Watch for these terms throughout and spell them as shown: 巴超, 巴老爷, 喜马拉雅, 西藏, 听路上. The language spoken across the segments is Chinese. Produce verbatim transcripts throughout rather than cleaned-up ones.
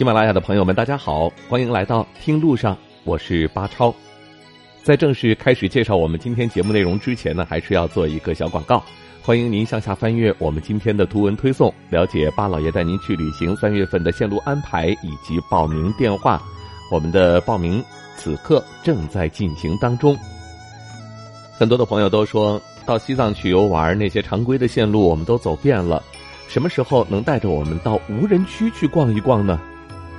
喜马拉雅的朋友们，大家好，欢迎来到听路上，我是巴超。在正式开始介绍我们今天节目内容之前呢，还是要做一个小广告。欢迎您向下翻阅我们今天的图文推送，了解巴老爷带您去旅行三月份的线路安排以及报名电话。我们的报名此刻正在进行当中。很多的朋友都说到西藏去游玩，那些常规的线路我们都走遍了，什么时候能带着我们到无人区去逛一逛呢？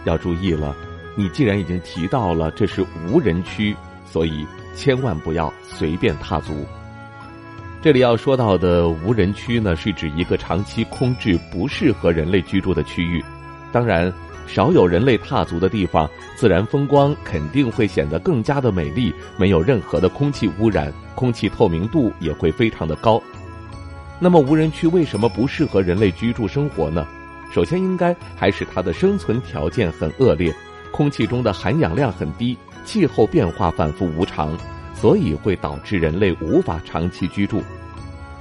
要注意了，你既然已经提到了这是无人区，所以千万不要随便踏足。这里要说到的无人区呢，是指一个长期空置不适合人类居住的区域。当然，少有人类踏足的地方，自然风光肯定会显得更加的美丽，没有任何的空气污染，空气透明度也会非常的高。那么无人区为什么不适合人类居住生活呢？首先应该还是它的生存条件很恶劣，空气中的含氧量很低，气候变化反复无常，所以会导致人类无法长期居住。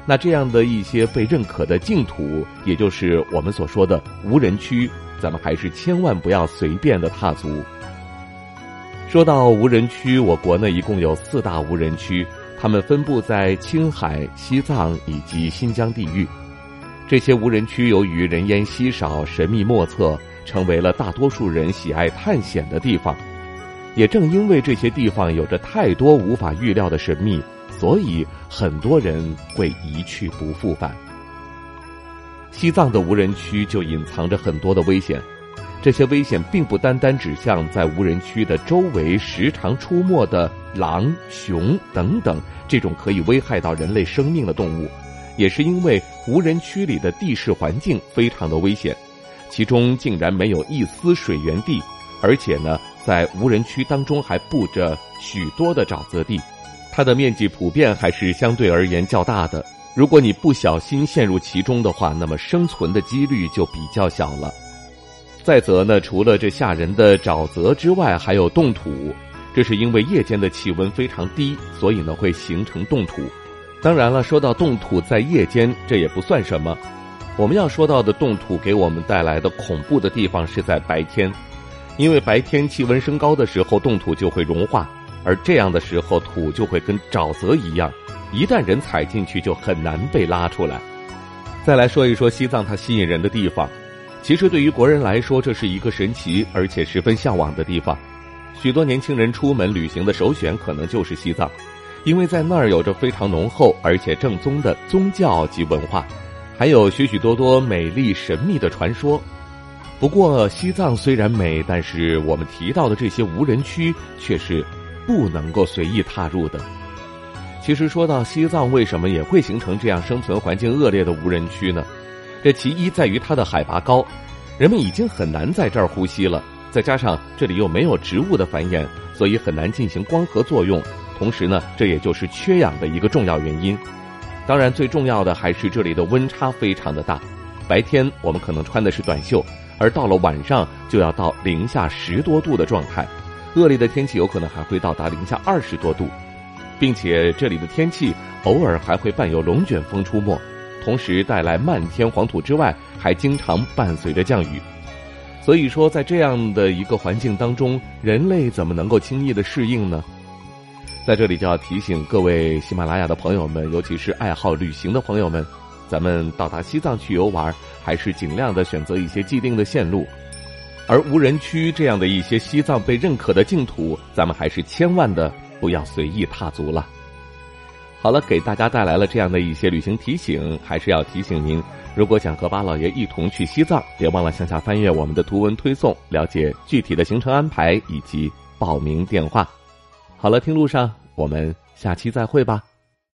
那这样的一些被认可的净土，也就是我们所说的无人区，咱们还是千万不要随便的踏足。说到无人区，我国内一共有四大无人区，它们分布在青海、西藏以及新疆地域。这些无人区由于人烟稀少、神秘莫测，成为了大多数人喜爱探险的地方。也正因为这些地方有着太多无法预料的神秘，所以很多人会一去不复返。西藏的无人区就隐藏着很多的危险，这些危险并不单单指向在无人区的周围时常出没的狼、熊等等这种可以危害到人类生命的动物，也是因为无人区里的地势环境非常的危险，其中竟然没有一丝水源地，而且呢，在无人区当中还布着许多的沼泽地，它的面积普遍还是相对而言较大的。如果你不小心陷入其中的话，那么生存的几率就比较小了。再则呢，除了这吓人的沼泽之外，还有冻土，这是因为夜间的气温非常低，所以呢会形成冻土。当然了，说到冻土在夜间，这也不算什么。我们要说到的冻土给我们带来的恐怖的地方是在白天，因为白天气温升高的时候，冻土就会融化，而这样的时候土就会跟沼泽一样，一旦人踩进去就很难被拉出来。再来说一说西藏它吸引人的地方，其实对于国人来说，这是一个神奇而且十分向往的地方。许多年轻人出门旅行的首选可能就是西藏，因为在那儿有着非常浓厚而且正宗的宗教及文化，还有许许多多美丽神秘的传说。不过西藏虽然美，但是我们提到的这些无人区却是不能够随意踏入的。其实说到西藏为什么也会形成这样生存环境恶劣的无人区呢？这其一在于它的海拔高，人们已经很难在这儿呼吸了，再加上这里又没有植物的繁衍，所以很难进行光合作用，同时呢，这也就是缺氧的一个重要原因。当然最重要的还是这里的温差非常的大，白天我们可能穿的是短袖，而到了晚上就要到零下十多度的状态，恶劣的天气有可能还会到达零下二十多度，并且这里的天气偶尔还会伴有龙卷风出没，同时带来漫天黄土之外，还经常伴随着降雨。所以说在这样的一个环境当中，人类怎么能够轻易的适应呢？在这里就要提醒各位喜马拉雅的朋友们，尤其是爱好旅行的朋友们，咱们到达西藏去游玩，还是尽量的选择一些既定的线路。而无人区这样的一些西藏被认可的净土，咱们还是千万的不要随意踏足了。好了，给大家带来了这样的一些旅行提醒，还是要提醒您，如果想和巴老爷一同去西藏，别忘了向下翻阅我们的图文推送，了解具体的行程安排以及报名电话。好了，听路上，我们下期再会吧。